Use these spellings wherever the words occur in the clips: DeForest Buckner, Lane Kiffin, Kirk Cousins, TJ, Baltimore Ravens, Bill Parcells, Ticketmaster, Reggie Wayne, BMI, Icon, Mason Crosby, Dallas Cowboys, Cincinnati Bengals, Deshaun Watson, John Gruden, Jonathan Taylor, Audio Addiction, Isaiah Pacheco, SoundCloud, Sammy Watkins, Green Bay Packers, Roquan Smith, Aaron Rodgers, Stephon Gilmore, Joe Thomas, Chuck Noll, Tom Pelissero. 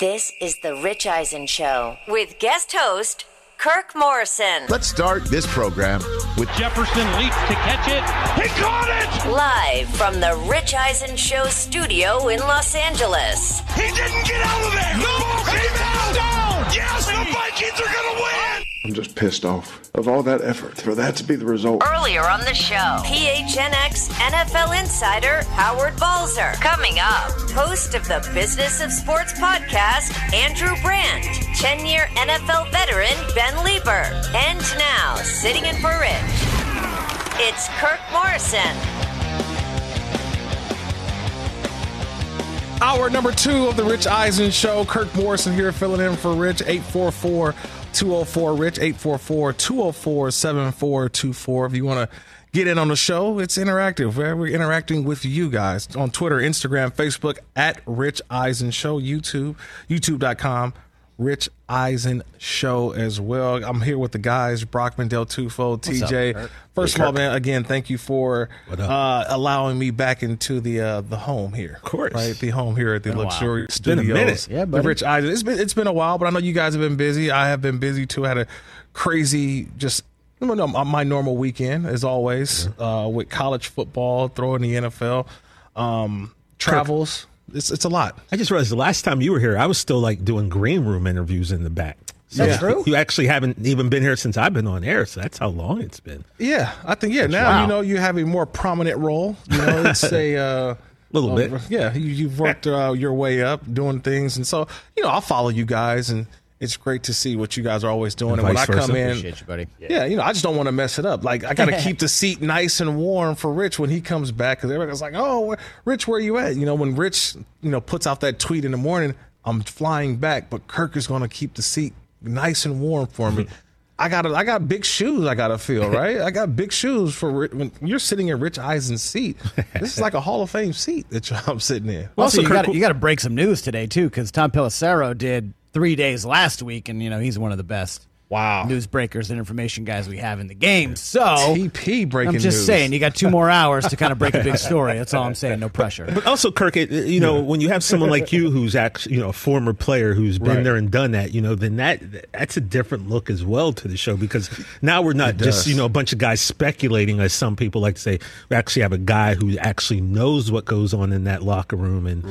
This is The Rich Eisen Show with guest host Kirk Morrison. Let's start this program with Jefferson Leap to catch it. He caught it! Live from The Rich Eisen Show studio in Los Angeles. He didn't get out of there! No! He fell down! Yes, the Vikings are going to win! I'm just pissed off of all that effort for that to be the result. Earlier on the show, PHNX NFL insider Howard Balzer. Coming up, host of the Business of Sports podcast, Andrew Brandt, 10-year NFL veteran Ben Lieber, and now, sitting in for Rich, it's Kirk Morrison. Hour number two of The Rich Eisen Show. Kirk Morrison here filling in for Rich. 844-204-RICH, 844-204-7424. If you want to get in on the show, it's interactive. We're interacting with you guys on Twitter, Instagram, Facebook, at Rich Eisen Show, YouTube, youtube.com, Rich Eisen Show as well. I'm here with the guys, Brockman, Del Tufo, TJ. First of all, man, again, thank you for allowing me back into the home here. Of course, right, the home here at the luxurious studios. Been a minute, yeah, buddy. The Rich Eisen. It's been a while, but I know you guys have been busy. I have been busy too. I had a crazy, just my normal weekend as always, with college football, throwing the NFL, travels. Kirk. It's a lot. I just realized the last time you were here, I was still like doing green room interviews in the back. So that's true. You actually haven't even been here since I've been on air, so that's how long it's been. Yeah, I think now you have a more prominent role. You know, it's a little bit. Yeah, you've worked your way up doing things, and so I'll follow you guys, and it's great to see what you guys are always doing. And when I come in, appreciate you, buddy. Yeah, I just don't want to mess it up. Like, I got to keep the seat nice and warm for Rich when he comes back, because everybody's like, "Oh, Rich, where you at?" When Rich, puts out that tweet in the morning, I'm flying back, but Kirk is going to keep the seat nice and warm for me. I got big shoes I got to fill, right? I got big shoes for Rich. When you're sitting in Rich Eisen's seat, this is like a Hall of Fame seat that I'm sitting in. Well, also, Kirk, you got to break some news today, too, because Tom Pelissero did 3 days last week, and he's one of the best news breakers and information guys we have in the game. So TP breaking news. I'm just saying, you got 2 more hours to kind of break a big story. That's all I'm saying. No pressure. But also, Kirk, when you have someone like you who's actually a former player who's been there and done that, then that's a different look as well to the show, because now we're not just a bunch of guys speculating, as some people like to say. We actually have a guy who actually knows what goes on in that locker room and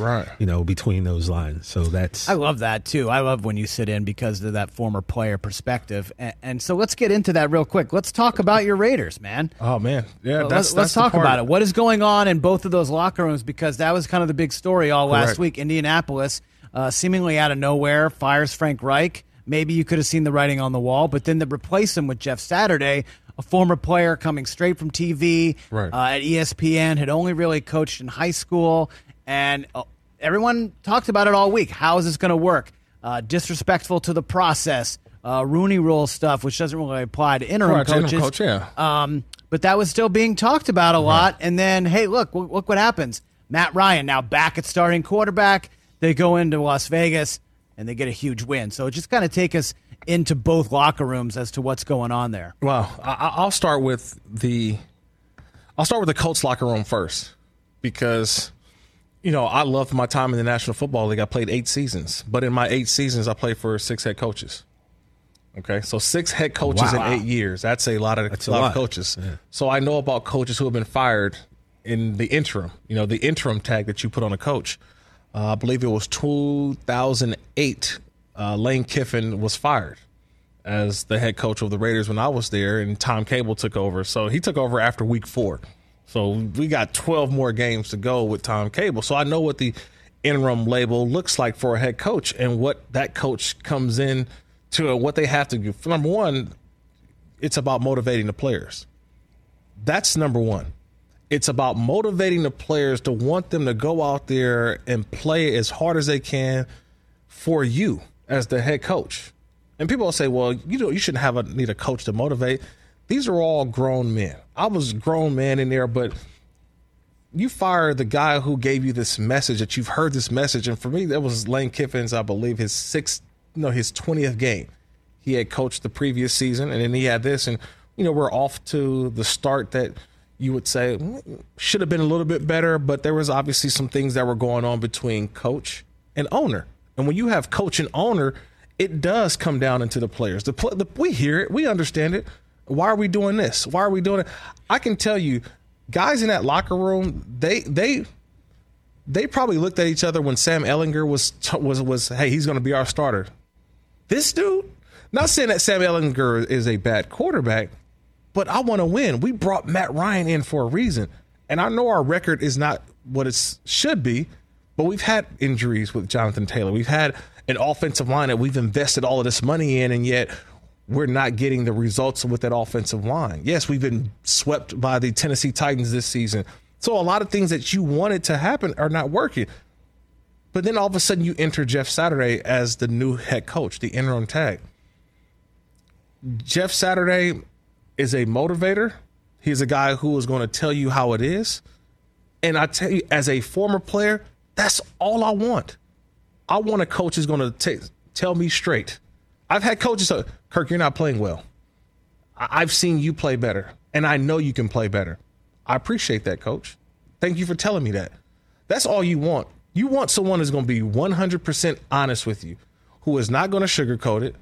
between those lines. So I love that too. I love when you sit in because of that former player perspective. And so let's get into that real quick. Let's talk about your Raiders, man. Oh, man. Yeah, let's talk about it. What is going on in both of those locker rooms? Because that was kind of the big story all last week. Indianapolis, seemingly out of nowhere, fires Frank Reich. Maybe you could have seen the writing on the wall, but then to replace him with Jeff Saturday, a former player coming straight from TV at ESPN, had only really coached in high school, and everyone talked about it all week. How is this going to work? Disrespectful to the process. Rooney Rule stuff, which doesn't really apply to interim coaches. But that was still being talked about a lot. And then, hey, look what happens. Matt Ryan now back at starting quarterback. They go into Las Vegas, and they get a huge win. So just kind of take us into both locker rooms as to what's going on there. Well, I'll start with the Colts locker room first, because I loved my time in the National Football League. I played 8 seasons, but in my 8 seasons, I played for 6 head coaches. Okay, so 6 head coaches in 8 years. That's a lot of coaches. Yeah. So I know about coaches who have been fired in the interim, the interim tag that you put on a coach. I believe it was 2008, Lane Kiffin was fired as the head coach of the Raiders when I was there, and Tom Cable took over. So he took over after week 4. So we got 12 more games to go with Tom Cable. So I know what the interim label looks like for a head coach and what that coach comes in to what they have to do. Number one, it's about motivating the players. That's number one. It's about motivating the players to want them to go out there and play as hard as they can for you as the head coach. And people will say, well, you know, you shouldn't need a coach to motivate. These are all grown men. I was a grown man in there, but you fire the guy who gave you this message, that you've heard this message. And for me, that was Lane Kiffin's, I believe, his 20th game. He had coached the previous season, and then he had this. And, you know, we're off to the start that you would say should have been a little bit better, but there was obviously some things that were going on between coach and owner. And when you have coach and owner, it does come down into the players. We hear it. We understand it. Why are we doing this? Why are we doing it? I can tell you, guys in that locker room, they probably looked at each other when Sam Ehlinger was hey, he's going to be our starter. This dude, not saying that Sam Ehlinger is a bad quarterback, but I want to win. We brought Matt Ryan in for a reason. And I know our record is not what it should be, but we've had injuries with Jonathan Taylor. We've had an offensive line that we've invested all of this money in, and yet we're not getting the results with that offensive line. Yes, we've been swept by the Tennessee Titans this season. So a lot of things that you wanted to happen are not working. But then all of a sudden you enter Jeff Saturday as the new head coach, the interim tag. Jeff Saturday is a motivator. He's a guy who is going to tell you how it is. And I tell you, as a former player, that's all I want. I want a coach who's going to tell me straight. I've had coaches say, Kirk, you're not playing well. I've seen you play better, and I know you can play better. I appreciate that, coach. Thank you for telling me that. That's all you want. You want someone who's going to be 100% honest with you, who is not going to sugarcoat it,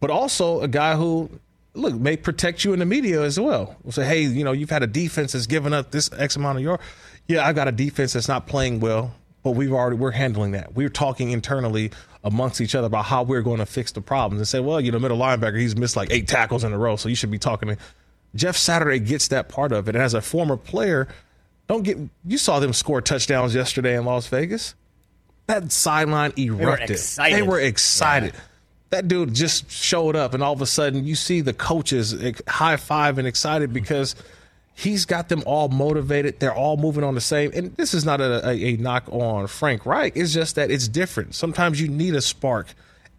but also a guy who, look, may protect you in the media as well. We'll say, hey, you know, you've had a defense that's given up this X amount of yards. Yeah, I've got a defense that's not playing well, but we're handling that. We're talking internally amongst each other about how we're going to fix the problems and say, well, you know, middle linebacker, he's missed like 8 tackles in a row, so you should be talking to Jeff Saturday gets that part of it. And as a former player, you saw them score touchdowns yesterday in Las Vegas. That sideline erupted. They were excited. Yeah. That dude just showed up, and all of a sudden you see the coaches high five and excited because he's got them all motivated. They're all moving on the same. And this is not a knock on Frank Reich. It's just that it's different. Sometimes you need a spark,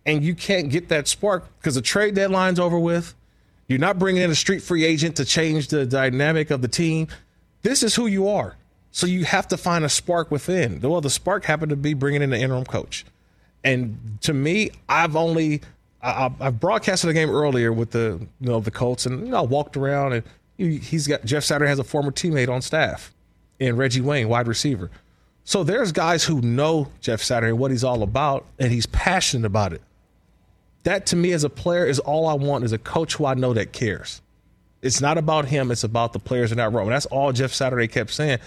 and you can't get that spark because the trade deadline's over with. You're not bringing in a street free agent to change the dynamic of the team. This is who you are. So you have to find a spark within. Well, the spark happened to be bringing in the interim coach. And to me, I broadcasted the game earlier with the Colts, and I walked around, and Jeff Saturday has a former teammate on staff in Reggie Wayne, wide receiver. So there's guys who know Jeff Saturday, what he's all about, and he's passionate about it. That to me as a player is all I want, is a coach who I know that cares. It's not about him. It's about the players in that room. And that's all Jeff Saturday kept saying.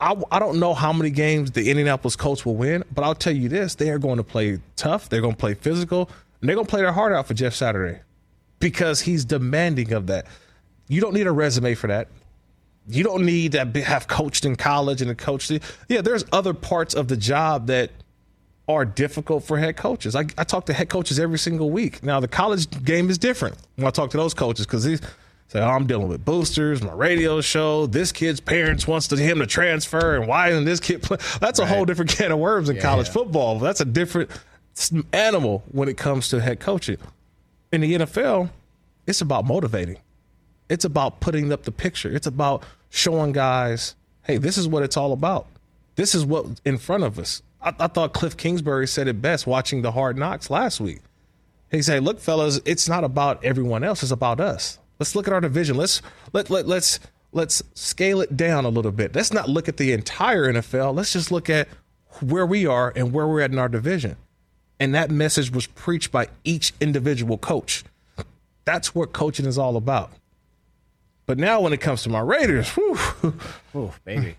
I don't know how many games the Indianapolis Colts will win, but I'll tell you this. They are going to play tough. They're going to play physical, and they're going to play their heart out for Jeff Saturday because he's demanding of that. You don't need a resume for that. You don't need to have coached in college and a coach. Yeah, there's other parts of the job that are difficult for head coaches. I talk to head coaches every single week. Now, the college game is different when I talk to those coaches because these say, oh, I'm dealing with boosters, my radio show, this kid's parents wants him to transfer, and why isn't this kid play? That's a whole different can of worms in college football. That's a different animal when it comes to head coaching. In the NFL, it's about motivating. It's about putting up the picture. It's about showing guys, hey, this is what it's all about. This is what's in front of us. I thought Cliff Kingsbury said it best watching the Hard Knocks last week. He said, look, fellas, it's not about everyone else. It's about us. Let's look at our division. Let's scale it down a little bit. Let's not look at the entire NFL. Let's just look at where we are and where we're at in our division. And that message was preached by each individual coach. That's what coaching is all about. But now when it comes to my Raiders, whew, baby,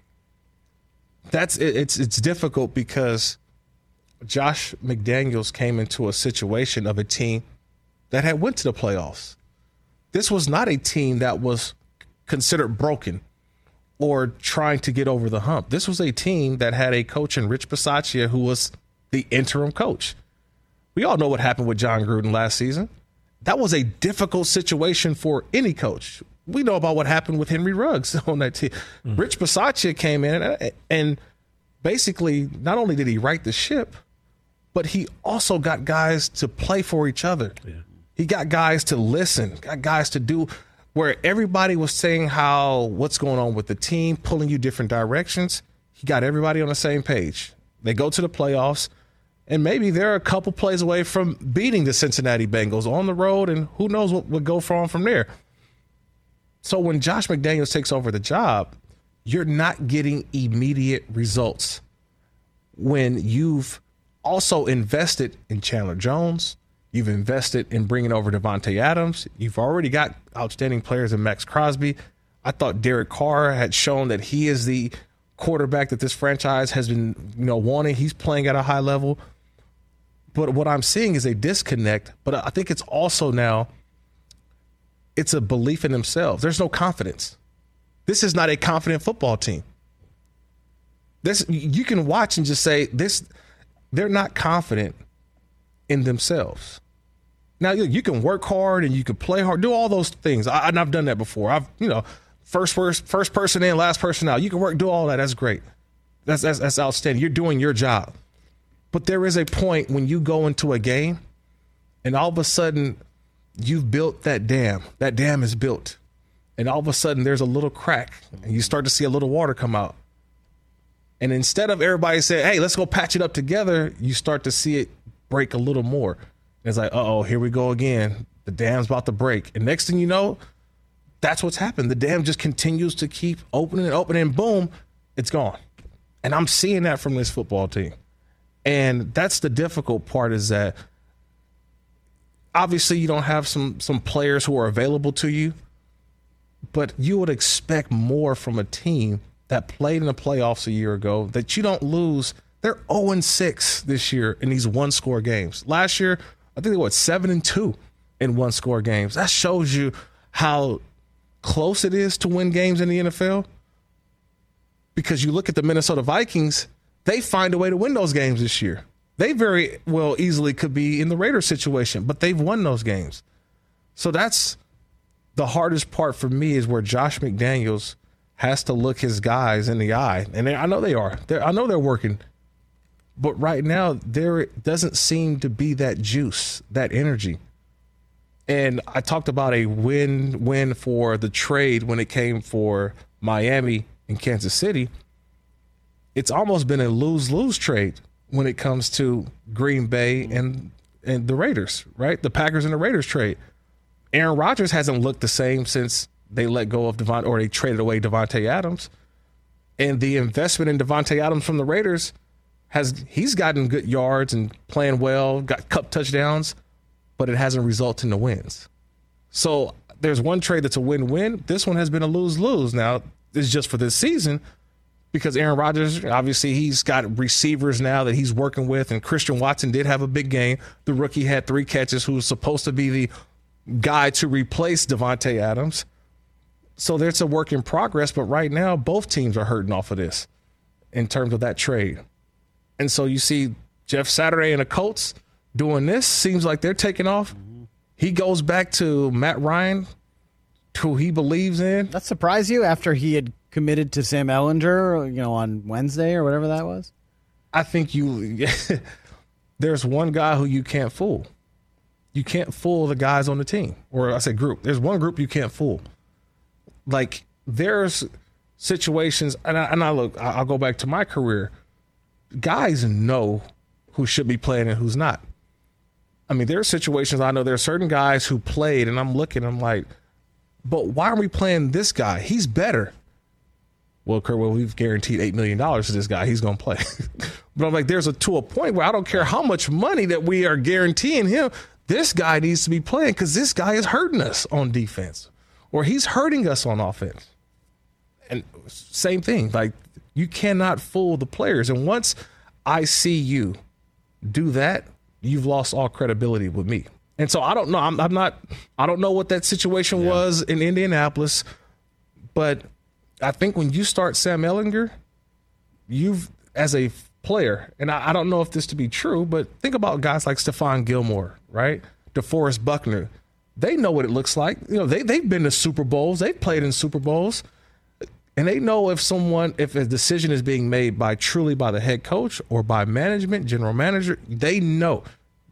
it's difficult because Josh McDaniels came into a situation of a team that had went to the playoffs. This was not a team that was considered broken or trying to get over the hump. This was a team that had a coach in Rich Passaccia who was the interim coach. We all know what happened with John Gruden last season. That was a difficult situation for any coach. We know about what happened with Henry Ruggs on that team. Mm-hmm. Rich Passaccia came in and basically not only did he right the ship, but he also got guys to play for each other. Yeah. He got guys to listen, got guys to do where everybody was saying how what's going on with the team, pulling you different directions. He got everybody on the same page. They go to the playoffs, and maybe they're a couple plays away from beating the Cincinnati Bengals on the road, and who knows what would go from there. So when Josh McDaniels takes over the job, you're not getting immediate results when you've also invested in Chandler Jones. You've invested in bringing over Davante Adams. You've already got outstanding players in Max Crosby. I thought Derek Carr had shown that he is the quarterback that this franchise has been, wanting. He's playing at a high level. But what I'm seeing is a disconnect. But I think it's also now, it's a belief in themselves. There's no confidence. This is not a confident football team. This you can watch and just say this. They're not confident in themselves. Now you can work hard and you can play hard, do all those things. And I've done that before. I've first person in, last person out. You can work, do all that. That's great. That's outstanding. You're doing your job. But there is a point when you go into a game, and all of a sudden you've built that dam. That dam is built, and all of a sudden there's a little crack, and you start to see a little water come out. And instead of everybody saying, "Hey, let's go patch it up together," you start to see it break a little more. And it's like, uh-oh, here we go again. The dam's about to break. And next thing you know, that's what's happened. The dam just continues to keep opening and opening, and boom, it's gone. And I'm seeing that from this football team. And that's the difficult part, is that obviously you don't have some players who are available to you, but you would expect more from a team that played in the playoffs a year ago, that you don't lose. They're 0-6 this year in these one-score games. Last year, I think they were 7-2 in one-score games. That shows you how close it is to win games in the NFL, because you look at the Minnesota Vikings, they find a way to win those games this year. They very well easily could be in the Raiders situation, but they've won those games. So that's the hardest part for me, is where Josh McDaniels has to look his guys in the eye. And I know they are. I know they're working. But right now, there doesn't seem to be that juice, that energy. And I talked about a win-win for the trade when it came for Miami and Kansas City. It's almost been a lose-lose trade when it comes to Green Bay and the Raiders, right? The Packers and the Raiders trade. Aaron Rodgers hasn't looked the same since they let go of Devontae, or they traded away Davante Adams. And the investment in Davante Adams from the Raiders he's gotten good yards and playing well, got cup touchdowns, but it hasn't resulted in the wins. So there's one trade that's a win-win. This one has been a lose-lose. Now, it's just for this season, because Aaron Rodgers, obviously he's got receivers now that he's working with, and Christian Watson did have a big game. The rookie had 3 catches, who was supposed to be the guy to replace Davante Adams. So there's a work in progress, but right now both teams are hurting off of this in terms of that trade. And so you see Jeff Saturday and the Colts doing this. Seems like they're taking off. He goes back to Matt Ryan, who he believes in. That surprised you after he had committed to Sam Ehlinger, on Wednesday or whatever that was? I think there's one guy who you can't fool. You can't fool the guys on the team, or I say group. There's one group you can't fool. Like, there's situations, I'll go back to my career. Guys know who should be playing and who's not. I mean, there are situations, I know there are certain guys who played, and I'm like, but why are we playing this guy? He's better. Well, Kirk, we've guaranteed $8 million to this guy. He's going to play. But I'm like, there's to a point where I don't care how much money that we are guaranteeing him. This guy needs to be playing, because this guy is hurting us on defense, or he's hurting us on offense. And same thing. Like, you cannot fool the players. And once I see you do that, you've lost all credibility with me. And so I don't know. I don't know what that situation was in Indianapolis, but I think when you start Sam Ehlinger, you've, as a player, and I don't know if this to be true, but think about guys like Stephon Gilmore, right? DeForest Buckner. They know what it looks like. You know, they've been to Super Bowls. They've played in Super Bowls. And they know if a decision is being made by the head coach or by management, general manager, they know.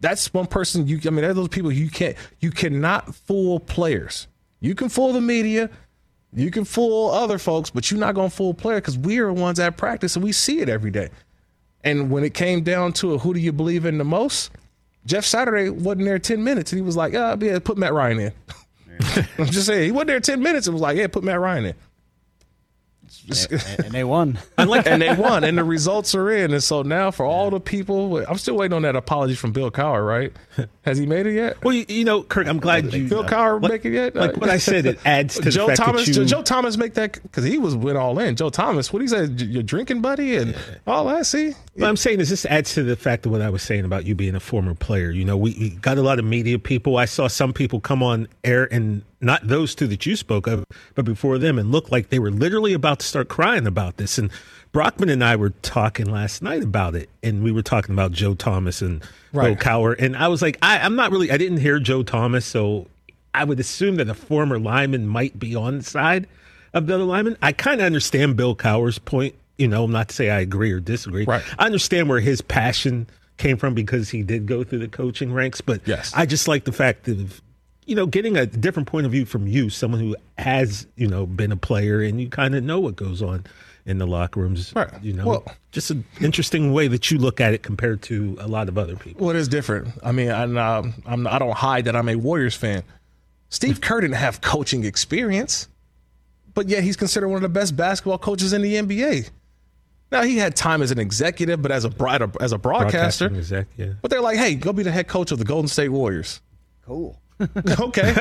That's one person they're those people you cannot fool players. You can fool the media, you can fool other folks, but you're not going to fool a player, because we are the ones at practice and we see it every day. And when it came down to who do you believe in the most, Jeff Saturday wasn't there 10 minutes and he was like, put Matt Ryan in. I'm just saying, he wasn't there 10 minutes and was like, put Matt Ryan in. And they won. And they won, and the results are in. And so now for all the people, I'm still waiting on that apology from Bill Cowher, right? Has he made it yet? Well, Kirk, I'm glad you... Bill Cowher make it yet? Like what I said, it adds to Joe the fact Thomas, that you... Did Joe Thomas make that? Because he went all in. Joe Thomas, what do you say? Your drinking buddy and all that, see? What I'm saying is this adds to the fact of what I was saying about you being a former player. You know, we got a lot of media people. I saw some people come on air and... not those two that you spoke of, but before them, and looked like they were literally about to start crying about this. And Brockman and I were talking last night about it, and we were talking about Joe Thomas and Bill Cowher. And I was like, I didn't hear Joe Thomas, so I would assume that a former lineman might be on the side of the other lineman. I kind of understand Bill Cowher's point, not to say I agree or disagree. Right. I understand where his passion came from because he did go through the coaching ranks, but yes. I just like the fact that... getting a different point of view from you, someone who has, been a player and you kind of know what goes on in the locker rooms, right. Just an interesting way that you look at it compared to a lot of other people. Well, it is different. I mean, I don't hide that I'm a Warriors fan. Steve Kerr didn't have coaching experience, but yet he's considered one of the best basketball coaches in the NBA. Now, he had time as an executive, but as a broadcaster. But they're like, hey, go be the head coach of the Golden State Warriors. Cool. Okay.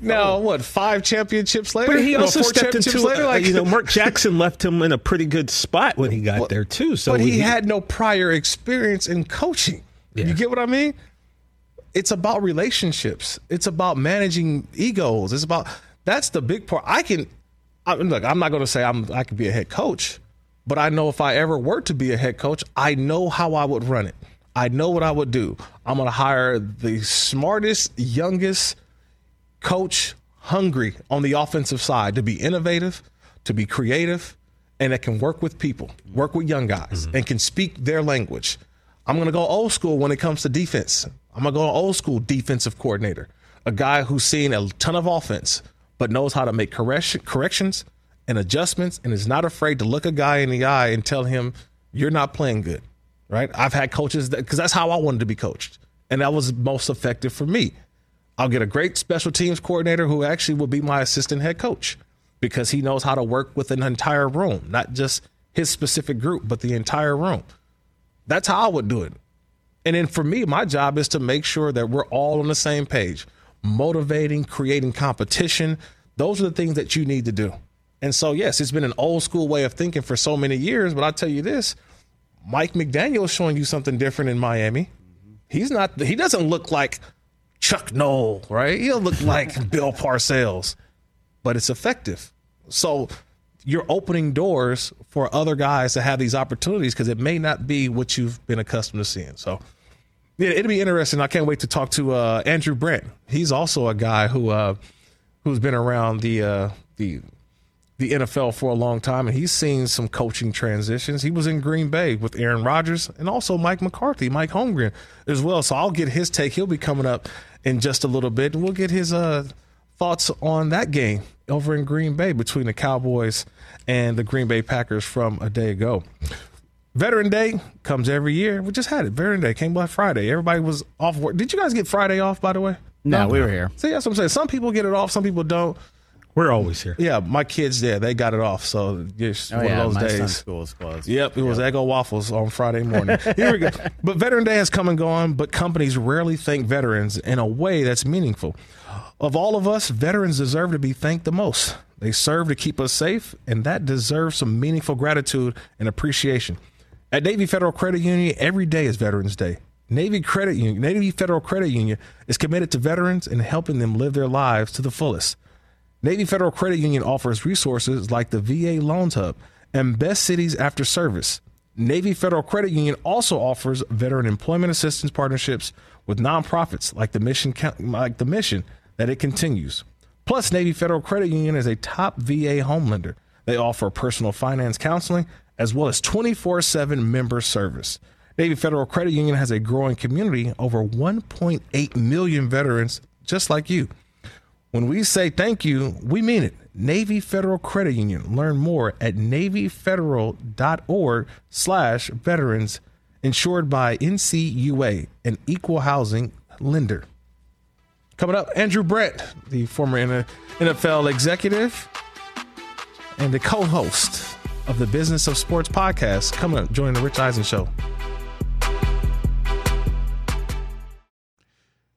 Now, what, 5 championships later? But he also stepped into later, Mark Jackson left him in a pretty good spot when he got there, too. So but he had no prior experience in coaching. Yeah. You get what I mean? It's about relationships. It's about managing egos. That's the big part. I'm not going to say I could be a head coach, but I know if I ever were to be a head coach, I know how I would run it. I know what I would do. I'm going to hire the smartest, youngest coach hungry on the offensive side to be innovative, to be creative, and that can work with people, work with young guys, and can speak their language. I'm going to go old school when it comes to defense. I'm going to go old school defensive coordinator, a guy who's seen a ton of offense but knows how to make corrections and adjustments and is not afraid to look a guy in the eye and tell him, you're not playing good. Right. I've had coaches because that's how I wanted to be coached. And that was most effective for me. I'll get a great special teams coordinator who actually will be my assistant head coach because he knows how to work with an entire room, not just his specific group, but the entire room. That's how I would do it. And then for me, my job is to make sure that we're all on the same page, motivating, creating competition. Those are the things that you need to do. And so, yes, it's been an old school way of thinking for so many years. But I'll tell you this. Mike McDaniel is showing you something different in Miami. He doesn't look like Chuck Noll, right? He'll look like Bill Parcells, but it's effective. So you're opening doors for other guys to have these opportunities because it may not be what you've been accustomed to seeing. So yeah, it'll be interesting. I can't wait to talk to Andrew Brandt. He's also a guy who's been around the NFL for a long time, and he's seen some coaching transitions. He was in Green Bay with Aaron Rodgers and also Mike McCarthy, Mike Holmgren as well. So I'll get his take. He'll be coming up in just a little bit, and we'll get his thoughts on that game over in Green Bay between the Cowboys and the Green Bay Packers from a day ago. Veteran Day comes every year. We just had it. Veteran Day came by Friday. Everybody was off work. Did you guys get Friday off, by the way? No, we were here. See, that's what I'm saying. Some people get it off. Some people don't. We're always here. Yeah, my kids, they got it off. So it's one of those days. My son's school was closed. Yep, it was Eggo Waffles on Friday morning. Here we go. But Veteran Day has come and gone, but companies rarely thank veterans in a way that's meaningful. Of all of us, veterans deserve to be thanked the most. They serve to keep us safe, and that deserves some meaningful gratitude and appreciation. At Navy Federal Credit Union, every day is Veterans Day. Navy Federal Credit Union is committed to veterans and helping them live their lives to the fullest. Navy Federal Credit Union offers resources like the VA Loans Hub and Best Cities After Service. Navy Federal Credit Union also offers veteran employment assistance partnerships with nonprofits like the mission that it continues. Plus, Navy Federal Credit Union is a top VA home lender. They offer personal finance counseling as well as 24/7 member service. Navy Federal Credit Union has a growing community, over 1.8 million veterans just like you. When we say thank you, we mean it. Navy Federal Credit Union. Learn more at NavyFederal.org/veterans, insured by NCUA, an equal housing lender. Coming up, Andrew Brandt, the former NFL executive and the co-host of the Business of Sports podcast. Coming up, join the Rich Eisen Show.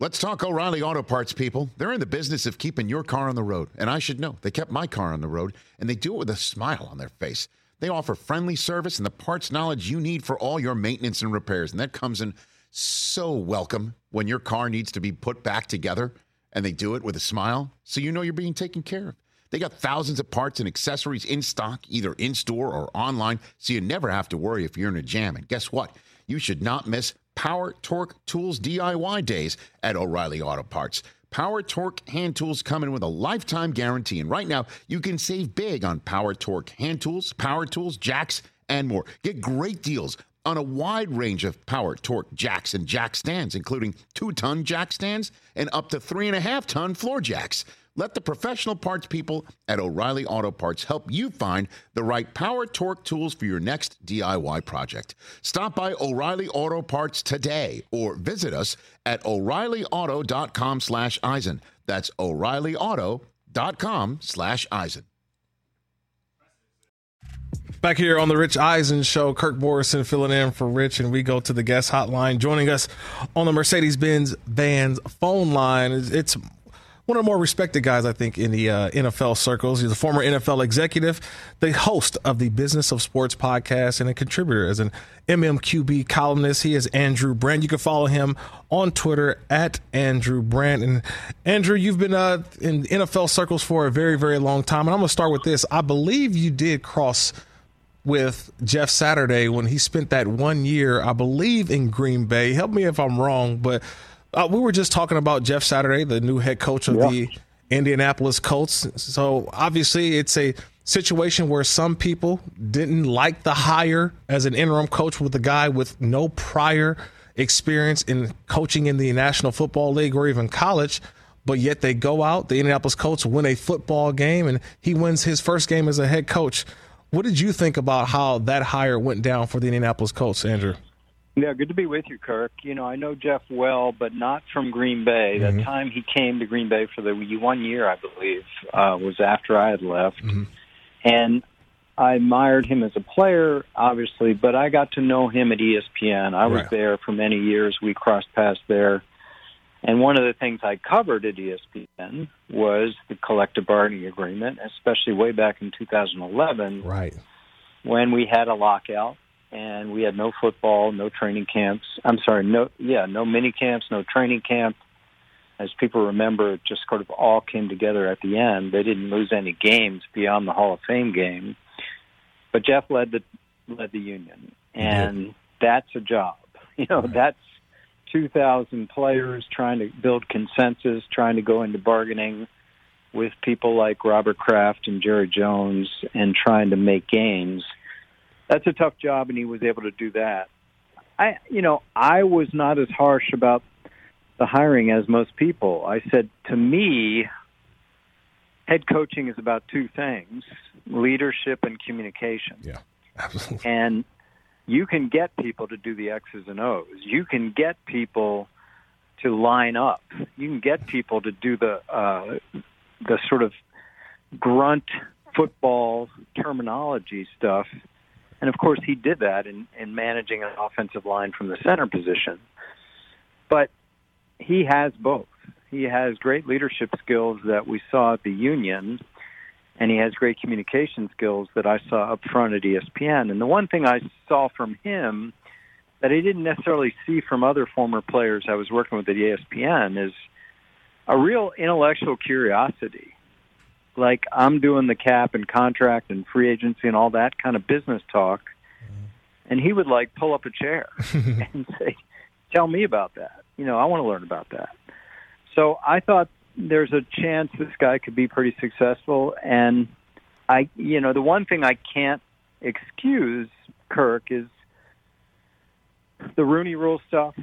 Let's talk O'Reilly Auto Parts, people. They're in the business of keeping your car on the road, and I should know. They kept my car on the road, and they do it with a smile on their face. They offer friendly service and the parts knowledge you need for all your maintenance and repairs, and that comes in so welcome when your car needs to be put back together, and they do it with a smile, so you know you're being taken care of. They got thousands of parts and accessories in stock, either in-store or online, so you never have to worry if you're in a jam. And guess what? You should not miss Power Torque Tools DIY Days at O'Reilly Auto Parts. Power Torque hand tools come in with a lifetime guarantee. And right now, you can save big on Power Torque hand tools, power tools, jacks, and more. Get great deals on a wide range of Power Torque jacks and jack stands, including 2-ton jack stands and up to 3.5-ton floor jacks. Let the professional parts people at O'Reilly Auto Parts help you find the right Power Torque tools for your next DIY project. Stop by O'Reilly Auto Parts today or visit us at O'ReillyAuto.com/Eisen. That's O'ReillyAuto.com/Eisen. Back here on the Rich Eisen Show, Kirk Morrison filling in for Rich, and we go to the guest hotline. Joining us on the Mercedes-Benz Vans phone line, it's one of the more respected guys, I think, in the NFL circles. He's a former NFL executive, the host of the Business of Sports podcast, and a contributor as an MMQB columnist. He is Andrew Brandt. You can follow him on Twitter at Andrew Brandt. And Andrew, you've been in NFL circles for a very, very long time. And I'm going to start with this. I believe you did cross with Jeff Saturday when he spent that 1 year, I believe, in Green Bay. Help me if I'm wrong, but we were just talking about Jeff Saturday, the new head coach of the Indianapolis Colts. So obviously it's a situation where some people didn't like the hire as an interim coach with a guy with no prior experience in coaching in the National Football League or even college, but yet they go out, the Indianapolis Colts win a football game, and he wins his first game as a head coach. What did you think about how that hire went down for the Indianapolis Colts, Andrew? Yeah, good to be with you, Kirk. You know, I know Jeff well, but not from Green Bay. Mm-hmm. The time he came to Green Bay for the 1 year, I believe, was after I had left. Mm-hmm. And I admired him as a player, obviously, but I got to know him at ESPN. I was there for many years. We crossed paths there. And one of the things I covered at ESPN was the collective bargaining agreement, especially way back in 2011 when we had a lockout. And we had no football, no training camps. No mini camps, no training camp. As people remember, it just sort of all came together at the end. They didn't lose any games beyond the Hall of Fame game. But Jeff led the union, and that's a job. You know, that's 2,000 players trying to build consensus, trying to go into bargaining with people like Robert Kraft and Jerry Jones, and trying to make gains. That's a tough job, and he was able to do that. I was not as harsh about the hiring as most people. I said, to me, head coaching is about two things, leadership and communication. Yeah, absolutely. And you can get people to do the X's and O's. You can get people to line up. You can get people to do the sort of grunt football terminology stuff. And, of course, he did that in managing an offensive line from the center position. But he has both. He has great leadership skills that we saw at the Union, and he has great communication skills that I saw up front at ESPN. And the one thing I saw from him that I didn't necessarily see from other former players I was working with at ESPN is a real intellectual curiosity. Like, I'm doing the cap and contract and free agency and all that kind of business talk, and he would, like, pull up a chair and say, tell me about that. You know, I want to learn about that. So I thought there's a chance this guy could be pretty successful. And, you know, the one thing I can't excuse, Kirk, is the Rooney Rule stuff.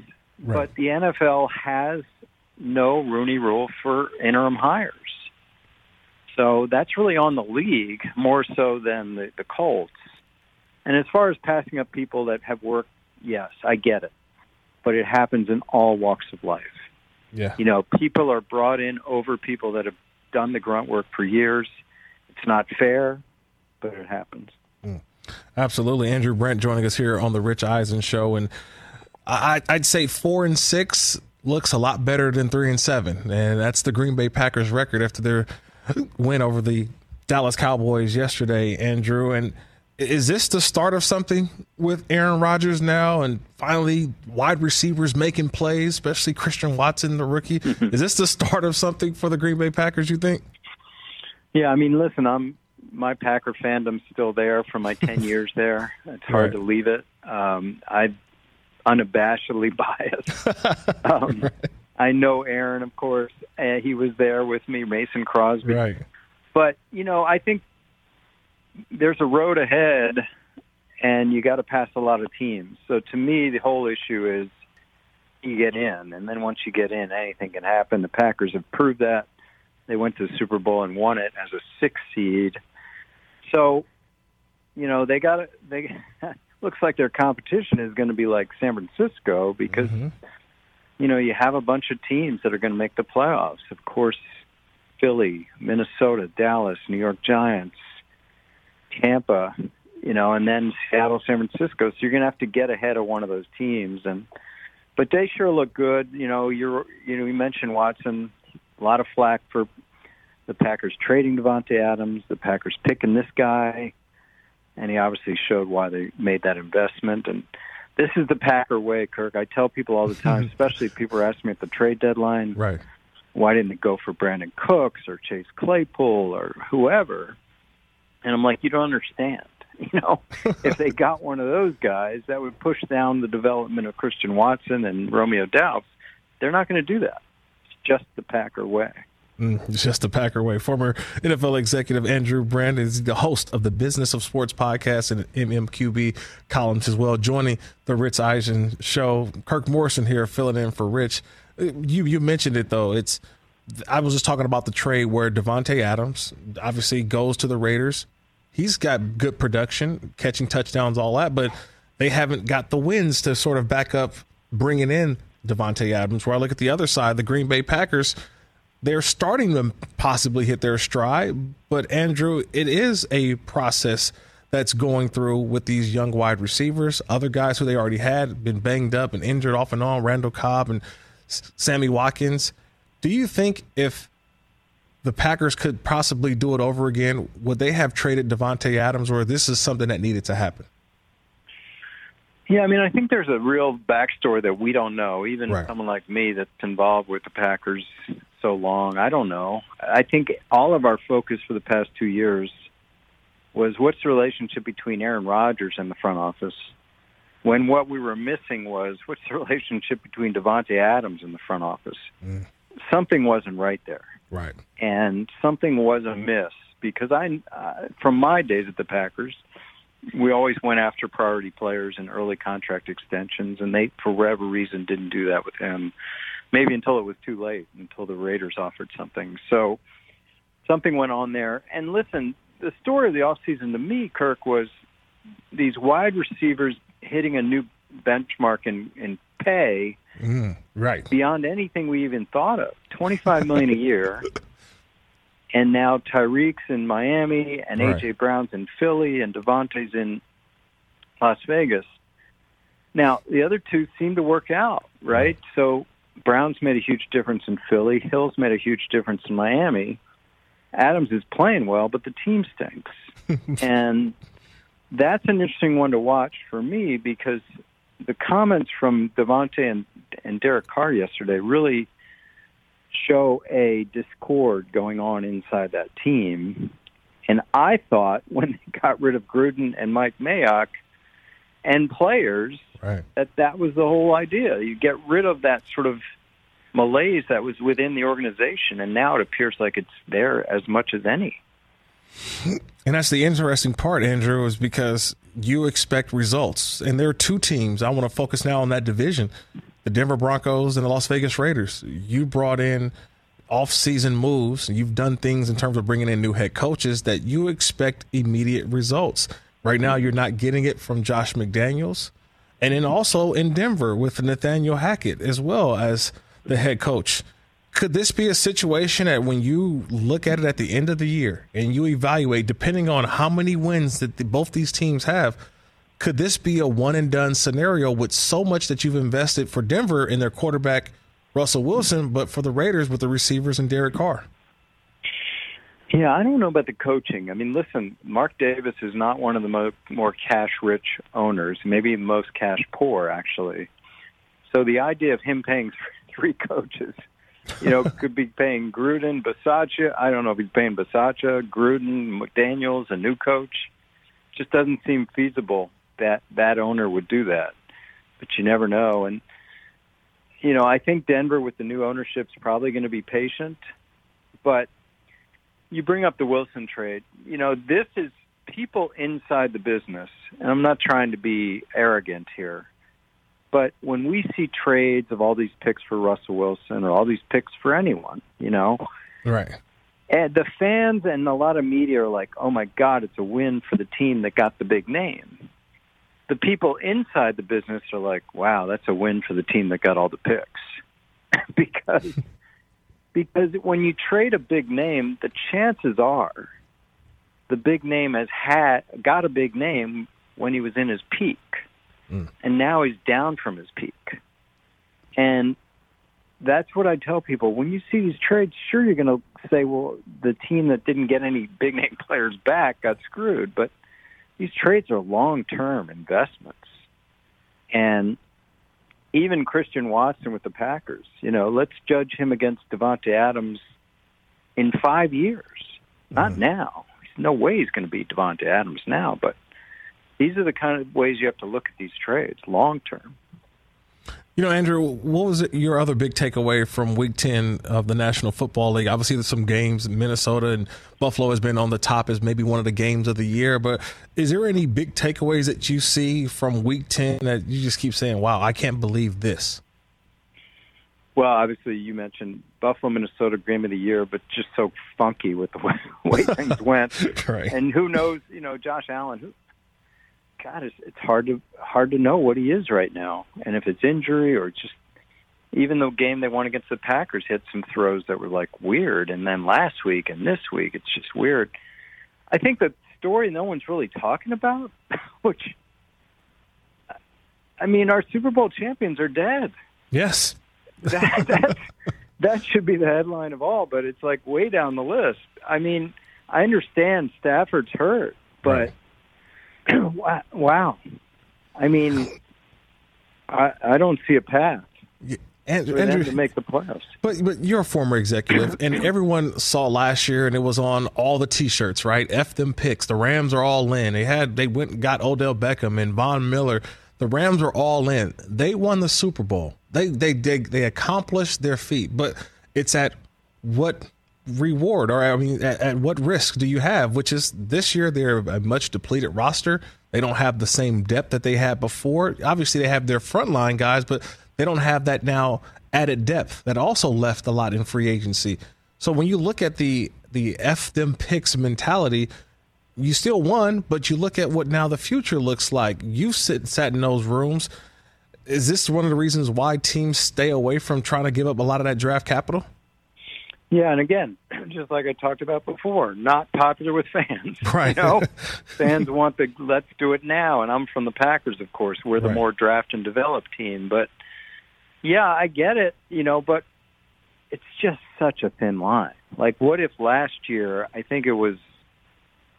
Right. But the NFL has no Rooney Rule for interim hires. So that's really on the league more so than the Colts. And as far as passing up people that have worked, yes, I get it. But it happens in all walks of life. Yeah. You know, people are brought in over people that have done the grunt work for years. It's not fair, but it happens. Mm. Absolutely. Andrew Brandt joining us here on the Rich Eisen Show. And I'd say 4-6 looks a lot better than 3-7. And that's the Green Bay Packers record after their win over the Dallas Cowboys yesterday, Andrew. And is this the start of something with Aaron Rodgers now and finally wide receivers making plays, especially Christian Watson, the rookie? Is this the start of something for the Green Bay Packers, you think? Yeah, I mean, listen, my Packer fandom's still there from my 10 years there. It's hard to leave it. I'm unabashedly biased. Right. I know Aaron, of course. He was there with me, Mason Crosby. Right. But, you know, I think there's a road ahead, and you got to pass a lot of teams. So to me, the whole issue is you get in, and then once you get in, anything can happen. The Packers have proved that. They went to the Super Bowl and won it as a 6 seed. So, you know, they looks like their competition is going to be like San Francisco because, you know, you have a bunch of teams that are going to make the playoffs. Of course, Philly, Minnesota, Dallas, New York Giants, Tampa, you know, and then Seattle, San Francisco. So you're going to have to get ahead of one of those teams. But they sure look good. You know, you mentioned Watson, a lot of flack for the Packers trading Davante Adams, the Packers picking this guy, and he obviously showed why they made that investment. And this is the Packer way, Kirk. I tell people all the time, especially people are asking me at the trade deadline, right, why didn't it go for Brandon Cooks or Chase Claypool or whoever? And I'm like, you don't understand. You know, if they got one of those guys, that would push down the development of Christian Watson and Romeo Doubs. They're not going to do that. It's just the Packer way. It's just the Packer way. Former NFL executive Andrew Brandt is the host of the Business of Sports podcast and MMQB columns as well, joining the Rich Eisen Show. Kirk Morrison here filling in for Rich. You mentioned it, though. I was just talking about the trade where Davante Adams obviously goes to the Raiders. He's got good production, catching touchdowns, all that, but they haven't got the wins to sort of back up bringing in Davante Adams. Where I look at the other side, the Green Bay Packers, they're starting to possibly hit their stride. But, Andrew, it is a process that's going through with these young wide receivers, other guys who they already had been banged up and injured off and on, Randall Cobb and Sammy Watkins. Do you think if the Packers could possibly do it over again, would they have traded Davante Adams, or this is something that needed to happen? Yeah, I mean, I think there's a real backstory that we don't know, even someone like me that's involved with the Packers so long. I don't know. I think all of our focus for the past 2 years was what's the relationship between Aaron Rodgers and the front office, when what we were missing was what's the relationship between Davante Adams and the front office. Mm. Something wasn't right there. Right. And something was amiss because from my days at the Packers, we always went after priority players and early contract extensions, and they, for whatever reason, didn't do that with him, maybe until it was too late, until the Raiders offered something. So something went on there. And listen, the story of the offseason to me, Kirk, was these wide receivers hitting a new benchmark in pay, right, beyond anything we even thought of. $25 million a year, and now Tyreek's in Miami, and right. A.J. Brown's in Philly, and Davante's in Las Vegas. Now, the other two seem to work out, right? So Brown's made a huge difference in Philly. Hill's made a huge difference in Miami. Adams is playing well, but the team stinks. And that's an interesting one to watch for me, because the comments from Davante and Derek Carr yesterday really show a discord going on inside that team. And I thought when they got rid of Gruden and Mike Mayock and players, right, that was the whole idea. You get rid of that sort of malaise that was within the organization, and now it appears like it's there as much as any. And that's the interesting part, Andrew, is because you expect results. And there are two teams. I want to focus now on that division, the Denver Broncos and the Las Vegas Raiders. You brought in off-season moves. And you've done things in terms of bringing in new head coaches that you expect immediate results. Right now, you're not getting it from Josh McDaniels. And then also in Denver with Nathaniel Hackett as well as the head coach. Could this be a situation that when you look at it at the end of the year and you evaluate, depending on how many wins that both these teams have, could this be a one-and-done scenario with so much that you've invested for Denver in their quarterback, Russell Wilson, but for the Raiders with the receivers and Derek Carr? Yeah, I don't know about the coaching. I mean, listen, Mark Davis is not one of the more cash-rich owners, maybe most cash-poor, actually. So the idea of him paying three coaches, you know, could be paying Gruden, Passaccia. I don't know if he's paying Passaccia, Gruden, McDaniels, a new coach. Just doesn't seem feasible that that owner would do that. But you never know. And, you know, I think Denver with the new ownership is probably going to be patient, but you bring up the Wilson trade. You know, this is people inside the business, and I'm not trying to be arrogant here, but when we see trades of all these picks for Russell Wilson or all these picks for anyone, you know, right, and the fans and a lot of media are like, oh, my God, it's a win for the team that got the big name. The people inside the business are like, wow, that's a win for the team that got all the picks. Because when you trade a big name, the chances are the big name got a big name when he was in his peak. Mm. And now he's down from his peak. And that's what I tell people. When you see these trades, sure, you're going to say, well, the team that didn't get any big name players back got screwed. But these trades are long-term investments. And even Christian Watson with the Packers, you know, let's judge him against Davante Adams in 5 years, not now. There's no way he's going to beat Davante Adams now, but these are the kind of ways you have to look at these trades long term. You know, Andrew, what was your other big takeaway from Week 10 of the National Football League? Obviously, there's some games in Minnesota, and Buffalo has been on the top as maybe one of the games of the year. But is there any big takeaways that you see from Week 10 that you just keep saying, wow, I can't believe this? Well, obviously, you mentioned Buffalo, Minnesota, game of the year, but just so funky with the way things went. Right. And who knows, you know, Josh Allen, God, it's hard to know what he is right now, and if it's injury or just even the game they won against the Packers, he had some throws that were like weird, and then last week and this week, it's just weird. I think the story no one's really talking about, which, I mean, our Super Bowl champions are dead. Yes. That should be the headline of all, but it's like way down the list. I mean, I understand Stafford's hurt, but... Right. Wow. I mean, I don't see a path. Yeah. Andrew, to make the playoffs. But you're a former executive, and everyone saw last year, and it was on all the T-shirts, right? F them picks. The Rams are all in. They went and got Odell Beckham and Von Miller. The Rams are all in. They won the Super Bowl. They accomplished their feat, but it's at what reward, or I mean, at what risk do you have? Which is this year, they're a much depleted roster. They don't have the same depth that they had before. Obviously, they have their frontline guys, but they don't have that now added depth that also left a lot in free agency. So when you look at the F them picks mentality, You still won, but you look at what now the future looks like. You've sat in those rooms. Is this one of the reasons why teams stay away from trying to give up a lot of that draft capital? Yeah, and again, just like I talked about before, not popular with fans. Right. You know? Fans want the let's do it now, and I'm from the Packers, of course. We're the more draft and develop team. But, yeah, I get it, you know, but it's just such a thin line. Like, what if last year, I think it was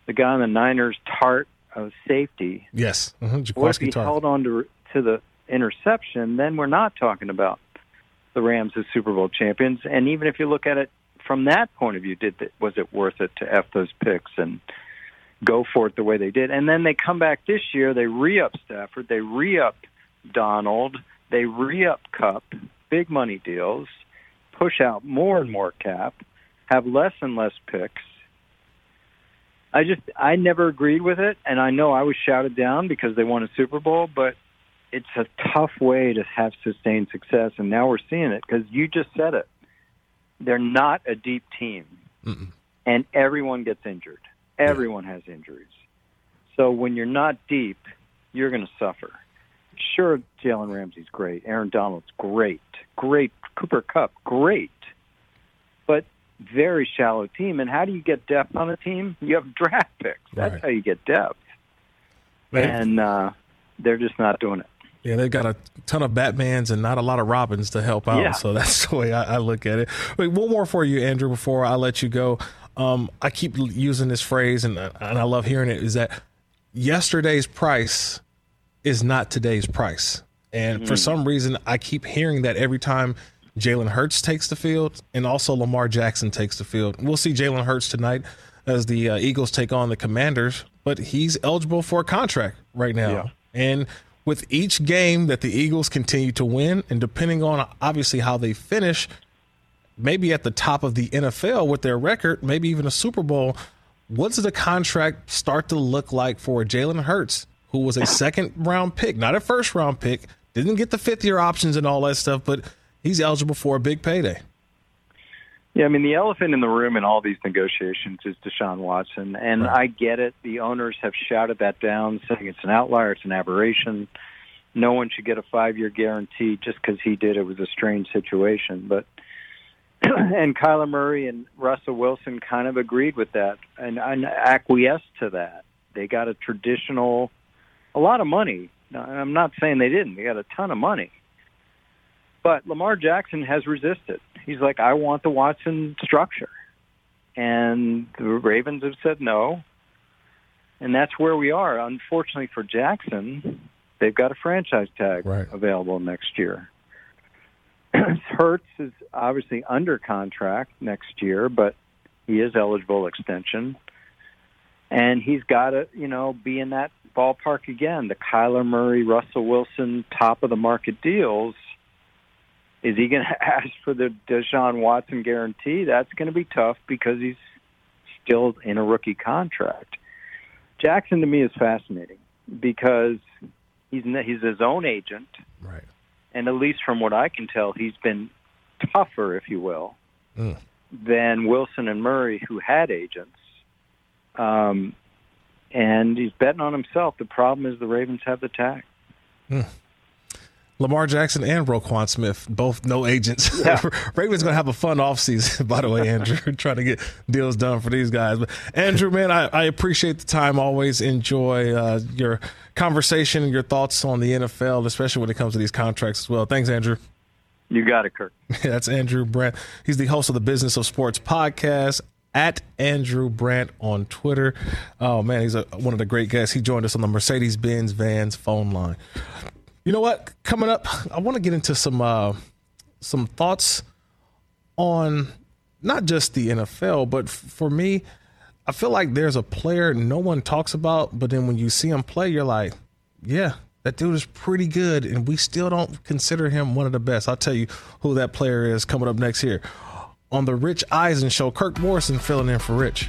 the guy on the Niners, Tart, of safety. Yes. What if he held on to the interception, then we're not talking about the Rams as Super Bowl champions. And even if you look at it from that point of view, was it worth it to F those picks and go for it the way they did? And then they come back this year, they re-up Stafford, they re-up Donald, they re-up Kupp, big money deals, push out more and more cap, have less and less picks. I never agreed with it, and I know I was shouted down because they won a Super Bowl, but it's a tough way to have sustained success, and now we're seeing it because you just said it. They're not a deep team, and everyone gets injured. Everyone has injuries. So when you're not deep, you're going to suffer. Sure, Jalen Ramsey's great. Aaron Donald's great. Great. Cooper Kupp, great. But very shallow team, and how do you get depth on a team? You have draft picks. That's how you get depth. And they're just not doing it. Yeah, they've got a ton of Batmans and not a lot of Robins to help out. Yeah. So that's the way I look at it. Wait, one more for you, Andrew, before I let you go. I keep using this phrase, and I love hearing it, is that yesterday's price is not today's price. And for some reason, I keep hearing that every time Jalen Hurts takes the field and also Lamar Jackson takes the field. We'll see Jalen Hurts tonight as the Eagles take on the Commanders, but he's eligible for a contract right now. Yeah. And with each game that the Eagles continue to win, and depending on obviously how they finish, maybe at the top of the NFL with their record, maybe even a Super Bowl, what's the contract start to look like for Jalen Hurts, who was a second-round pick, not a first-round pick, didn't get the fifth-year options and all that stuff, but he's eligible for a big payday? Yeah, I mean, the elephant in the room in all these negotiations is Deshaun Watson, and I get it. The owners have shouted that down, saying it's an outlier, it's an aberration. No one should get a 5-year guarantee just because he did. It was a strange situation. But and Kyler Murray and Russell Wilson kind of agreed with that and acquiesced to that. They got a lot of money. I'm not saying they didn't. They got a ton of money. But Lamar Jackson has resisted. He's like, I want the Watson structure. And the Ravens have said no. And that's where we are. Unfortunately for Jackson, they've got a franchise tag available next year. Hurts is obviously under contract next year, but he is eligible extension. And he's got to, be in that ballpark again. The Kyler Murray, Russell Wilson, top-of-the-market deals. Is he going to ask for the Deshaun Watson guarantee? That's going to be tough because he's still in a rookie contract. Jackson, to me, is fascinating because he's his own agent. Right. And at least from what I can tell, he's been tougher, if you will, than Wilson and Murray, who had agents. And he's betting on himself. The problem is the Ravens have the tag. Lamar Jackson and Roquan Smith, both no agents. Yeah. Ravens going to have a fun offseason, by the way, Andrew, trying to get deals done for these guys. But Andrew, man, I appreciate the time. Always enjoy your conversation and your thoughts on the NFL, especially when it comes to these contracts as well. Thanks, Andrew. You got it, Kirk. That's Andrew Brandt. He's the host of the Business of Sports podcast, at Andrew Brandt on Twitter. Oh, man, he's one of the great guests. He joined us on the Mercedes-Benz Vans phone line. You know what? Coming up, I want to get into some thoughts on not just the NFL, but for me, I feel like there's a player no one talks about, but then when you see him play, you're like, yeah, that dude is pretty good, and we still don't consider him one of the best. I'll tell you who that player is coming up next here. On the Rich Eisen Show, Kirk Morrison filling in for Rich.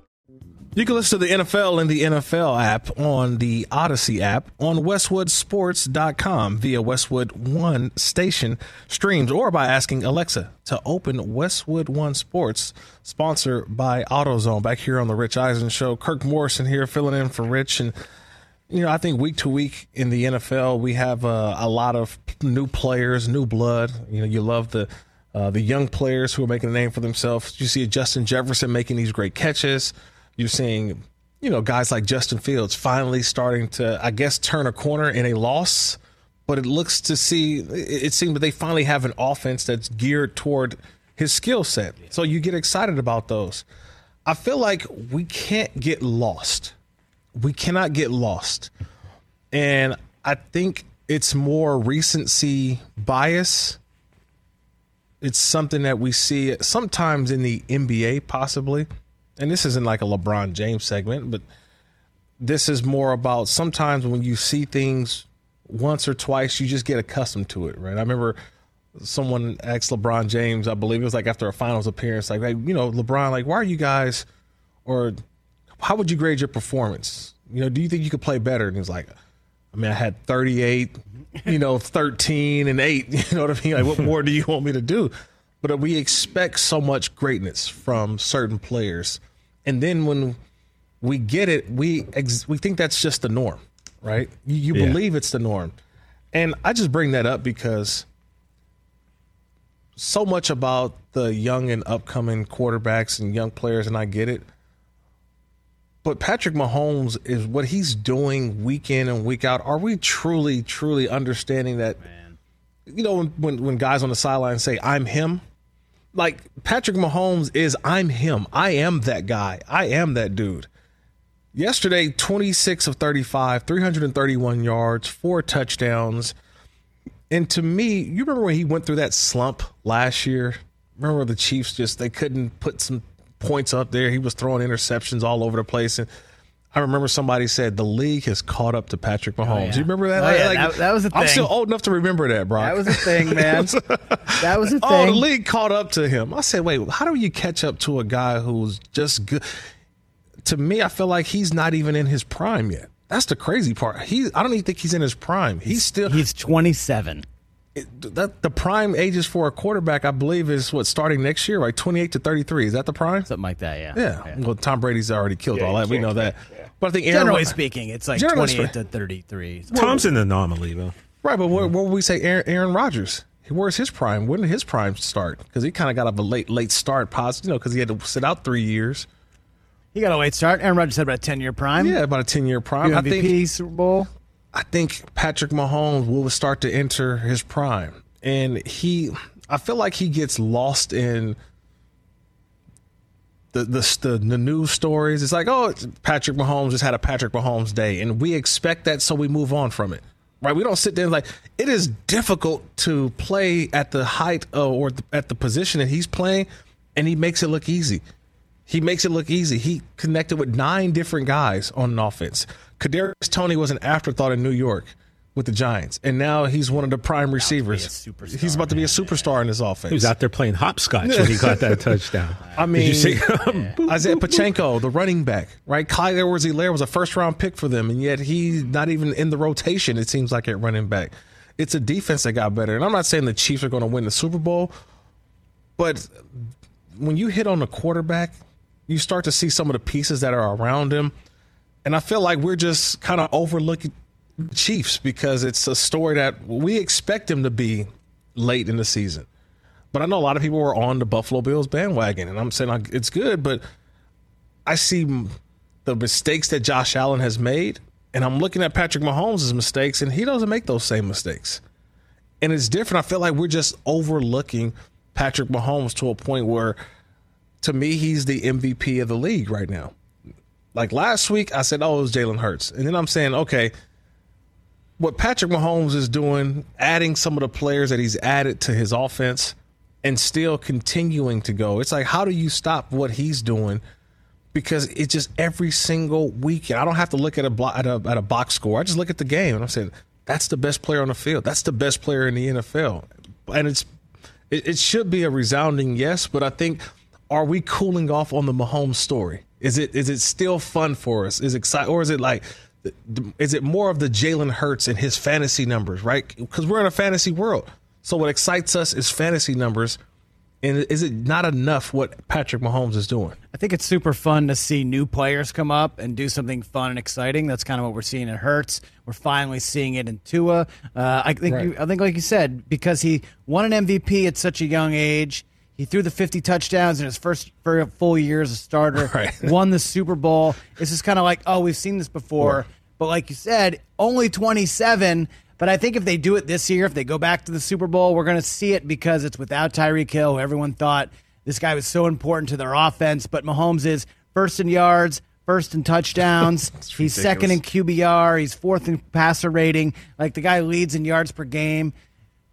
You can listen to the NFL in the NFL app on the Odyssey app on westwoodsports.com via Westwood One station streams or by asking Alexa to open Westwood One Sports, sponsored by AutoZone. Back here on the Rich Eisen Show, Kirk Morrison here filling in for Rich. And, you know, I think week to week in the NFL, we have a lot of new players, new blood. You know, you love the young players who are making a name for themselves. You see Justin Jefferson making these great catches. You're seeing, you know, guys like Justin Fields finally starting to, I guess, turn a corner in a loss. But it seems that they finally have an offense that's geared toward his skill set. So you get excited about those. I feel like we can't get lost. We cannot get lost. And I think it's more recency bias. It's something that we see sometimes in the NBA, possibly. And this isn't like a LeBron James segment, but this is more about sometimes when you see things once or twice, you just get accustomed to it, right? I remember someone asked LeBron James, I believe it was like after a finals appearance, like, hey, you know, LeBron, like, why are you guys, or how would you grade your performance? You know, do you think you could play better? And he was like, I mean, I had 38, 13 and 8, you know what I mean? Like, what more do you want me to do? But we expect so much greatness from certain players. And then when we get it, we think that's just the norm, right? You believe it's the norm. And I just bring that up because so much about the young and upcoming quarterbacks and young players, and I get it. But Patrick Mahomes is what he's doing week in and week out. Are we truly, truly understanding that, man? You know, when guys on the sideline say, I'm him? Like, Patrick Mahomes is, I'm him. I am that guy. I am that dude. Yesterday, 26 of 35, 331 yards, 4 touchdowns. And to me, you remember when he went through that slump last year? Remember the Chiefs they couldn't put some points up there. He was throwing interceptions all over the place. And I remember somebody said the league has caught up to Patrick Mahomes. Oh, yeah. Do you remember that? Oh, yeah. That was a thing. I'm still old enough to remember that, bro. That was a thing, man. That was a thing. Oh, the league caught up to him. I said, wait, how do you catch up to a guy who's just good? To me, I feel like he's not even in his prime yet. That's the crazy part. I don't even think he's in his prime. He's 27. The prime ages for a quarterback, I believe, is starting next year, right? 28 to 33. Is that the prime? Something like that, yeah. Yeah. Well, Tom Brady's already killed all that. We know that. Yeah. But I think generally speaking, it's like 28 to 33. Tom's an anomaly, though. Right, but what would we say? Aaron Rodgers. Where's his prime? When did his prime start? Because he kind of got up a late start, because he had to sit out 3 years. He got a late start. Aaron Rodgers had about a 10-year prime. Yeah, about a 10-year prime. MVP, Super Bowl. I think Patrick Mahomes will start to enter his prime. And I feel like he gets lost in the news stories. It's like, oh, Patrick Mahomes just had a Patrick Mahomes day. And we expect that, so we move on from it. Right? We don't sit there and it is difficult to play at the height at the position that he's playing, and he makes it look easy. He connected with 9 different guys on an offense. Kadarius Toney was an afterthought in New York with the Giants, and now he's one of the prime receivers. He's about to be a superstar in this offense. He was out there playing hopscotch when he got that touchdown. I mean, Isaiah Pacheco, the running back, right? Clyde Edwards-Helaire was a first-round pick for them, and yet he's not even in the rotation, it seems like, at running back. It's a defense that got better, and I'm not saying the Chiefs are going to win the Super Bowl, but when you hit on the quarterback – you start to see some of the pieces that are around him. And I feel like we're just kind of overlooking Chiefs because it's a story that we expect him to be late in the season. But I know a lot of people were on the Buffalo Bills bandwagon, and I'm saying like, it's good, but I see the mistakes that Josh Allen has made, and I'm looking at Patrick Mahomes' mistakes, and he doesn't make those same mistakes. And it's different. I feel like we're just overlooking Patrick Mahomes to a point where, to me, he's the MVP of the league right now. Like last week, I said, oh, it was Jalen Hurts. And then I'm saying, okay, what Patrick Mahomes is doing, adding some of the players that he's added to his offense and still continuing to go. It's like, how do you stop what he's doing? Because it's just every single weekend. I don't have to look at a box score. I just look at the game, and I'm saying, that's the best player on the field. That's the best player in the NFL. And it should be a resounding yes, but I think, are we cooling off on the Mahomes story? Is it still fun for us? Is it exciting, or is it like, is it more of the Jalen Hurts and his fantasy numbers, right? Because we're in a fantasy world. So what excites us is fantasy numbers. And is it not enough what Patrick Mahomes is doing? I think it's super fun to see new players come up and do something fun and exciting. That's kind of what we're seeing in Hurts. We're finally seeing it in Tua. I think, like you said, because he won an MVP at such a young age, he threw the 50 touchdowns in his first full year as a starter, right. Won the Super Bowl. It's just kind of like, oh, we've seen this before. Right. But like you said, only 27. But I think if they do it this year, if they go back to the Super Bowl, we're going to see it because it's without Tyreek Hill, who everyone thought this guy was so important to their offense. But Mahomes is first in yards, first in touchdowns. He's second in QBR. He's fourth in passer rating. Like, the guy leads in yards per game.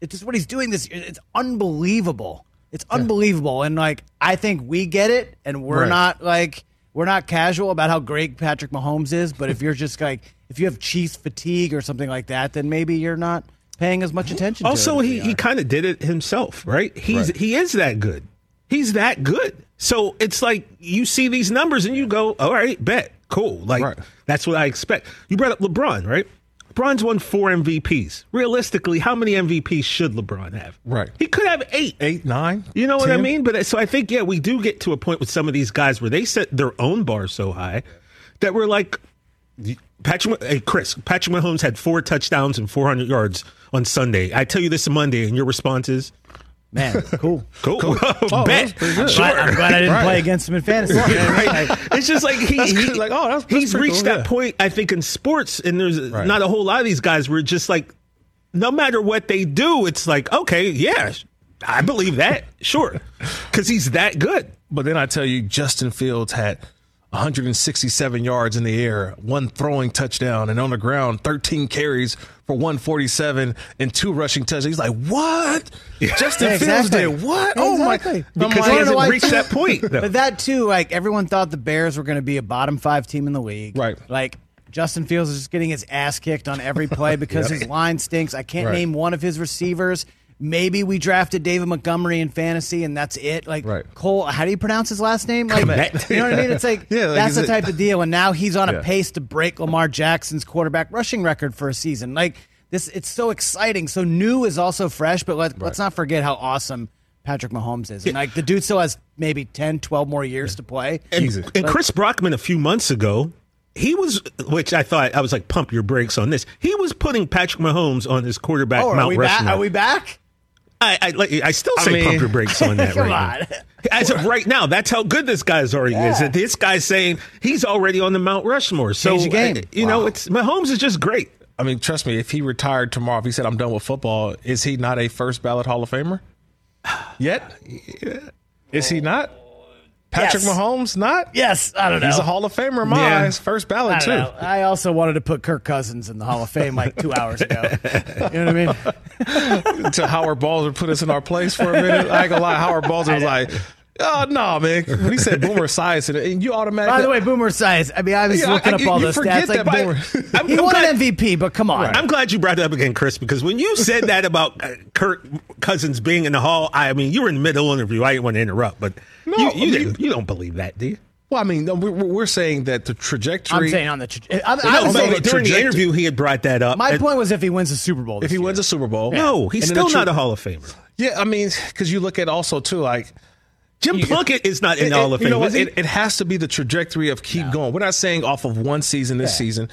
It's just what he's doing this year. It's unbelievable. It's unbelievable. And, like, I think we get it, and we're not, like, we're not casual about how great Patrick Mahomes is. But if you're just, like, if you have Chiefs fatigue or something like that, then maybe you're not paying as much attention to it. Also, he kind of did it himself, right? He is that good. He's that good. So it's like you see these numbers and you go, all right, bet. Cool. Like, that's what I expect. You brought up LeBron, right? LeBron's won 4 MVPs. Realistically, how many MVPs should LeBron have? Right. He could have 8, 9. You know 10? What I mean? But so I think, yeah, we do get to a point with some of these guys where they set their own bar so high that we're like, Patrick Mahomes had 4 touchdowns and 400 yards on Sunday. I tell you this on Monday, and your response is, man, cool. Oh, bet. Sure. I'm glad I didn't play against him in fantasy. Right. It's just like he's reached that point, I think, in sports, and there's not a whole lot of these guys where just like, no matter what they do, it's like, okay, yeah, I believe that, sure, because he's that good. But then I tell you, Justin Fields had 167 yards in the air, 1 throwing touchdown, and on the ground, 13 carries for 147 and 2 rushing touchdowns. He's like, what? Yeah. Justin Fields did what? Exactly. Oh, my. Because he hasn't reached that point. No. But that, too, like, everyone thought the Bears were going to be a bottom 5 team in the league. Right. Like, Justin Fields is just getting his ass kicked on every play because his line stinks. I can't name one of his receivers. Maybe we drafted David Montgomery in fantasy, and that's it. Like, Cole, how do you pronounce his last name? Like, you know what I mean? It's like, that's the type of deal. And now he's on a pace to break Lamar Jackson's quarterback rushing record for a season. Like, this, it's so exciting. So new is also fresh, but let's not forget how awesome Patrick Mahomes is. And, like, the dude still has maybe 10, 12 more years to play. And Chris Brockman a few months ago, he was, which I thought, I was like, pump your brakes on this. He was putting Patrick Mahomes on his quarterback Mount Rushmore. Are we back? I still say pump your brakes on that right now. As of right now, that's how good this guy's already is. And this guy's saying he's already on the Mount Rushmore. So, you know, it's Mahomes is just great. I mean, trust me, if he retired tomorrow, if he said, I'm done with football, is he not a first ballot Hall of Famer yet? Is he not? Patrick Mahomes, not? Yes, I don't know. He's a Hall of Famer in my eyes. First ballot, too. Know. I also wanted to put Kirk Cousins in the Hall of Fame like 2 hours ago. You know what I mean? To Howard Balzer put us in our place for a minute. I ain't gonna lie. Howard Balzer was like, oh, no, man. When he said boomer science, and you automatically. By the way, boomer science. I mean, I was looking up all those stats. Like, he won an MVP, but come on. Right. I'm glad you brought that up again, Chris, because when you said that about Kirk Cousins being in the Hall, I mean, you were in the middle of the interview. I didn't want to interrupt, but no, you don't believe that, do you? Well, I mean, we're saying that the trajectory. I'm saying on the trajectory. During the interview, he had brought that up. My point was if he wins the Super Bowl. If he wins the Super Bowl. Yeah. No, he's still not a Hall of Famer. Yeah, I mean, because you look at also, too, like. Jim Plunkett is not in the Hall of Fame. You know what? It has to be the trajectory of keep going. We're not saying off of one season this season.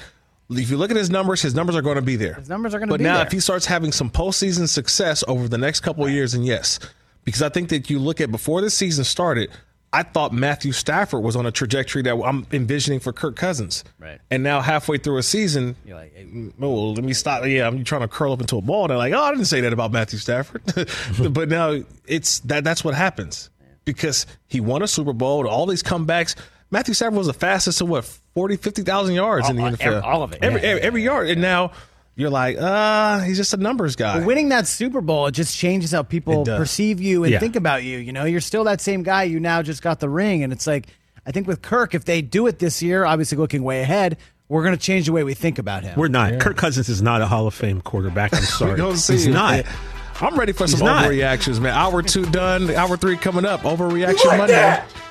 If you look at his numbers are going to be there. His numbers are going to be there. But now if he starts having some postseason success over the next couple of years, and yes, because I think that you look at before the season started, I thought Matthew Stafford was on a trajectory that I'm envisioning for Kirk Cousins. Right. And now halfway through a season, you're like, hey, well, let me stop. Yeah, I'm trying to curl up into a ball. And I'm like, oh, I didn't say that about Matthew Stafford. But now it's that's what happens because he won a Super Bowl, all these comebacks. Matthew Stafford was the fastest to, what, 40,000, 50,000 yards in the NFL. All of it. Every yard. And now you're like, he's just a numbers guy. But winning that Super Bowl, it just changes how people perceive you and think about you. You know, you're still that same guy. You now just got the ring. And it's like, I think with Kirk, if they do it this year, obviously looking way ahead, we're going to change the way we think about him. We're not. Yeah. Kirk Cousins is not a Hall of Fame quarterback. I'm sorry. He's not. Yeah. I'm ready for some overreactions, man. Hour 2 done. Hour 3 coming up. Overreaction Monday. That?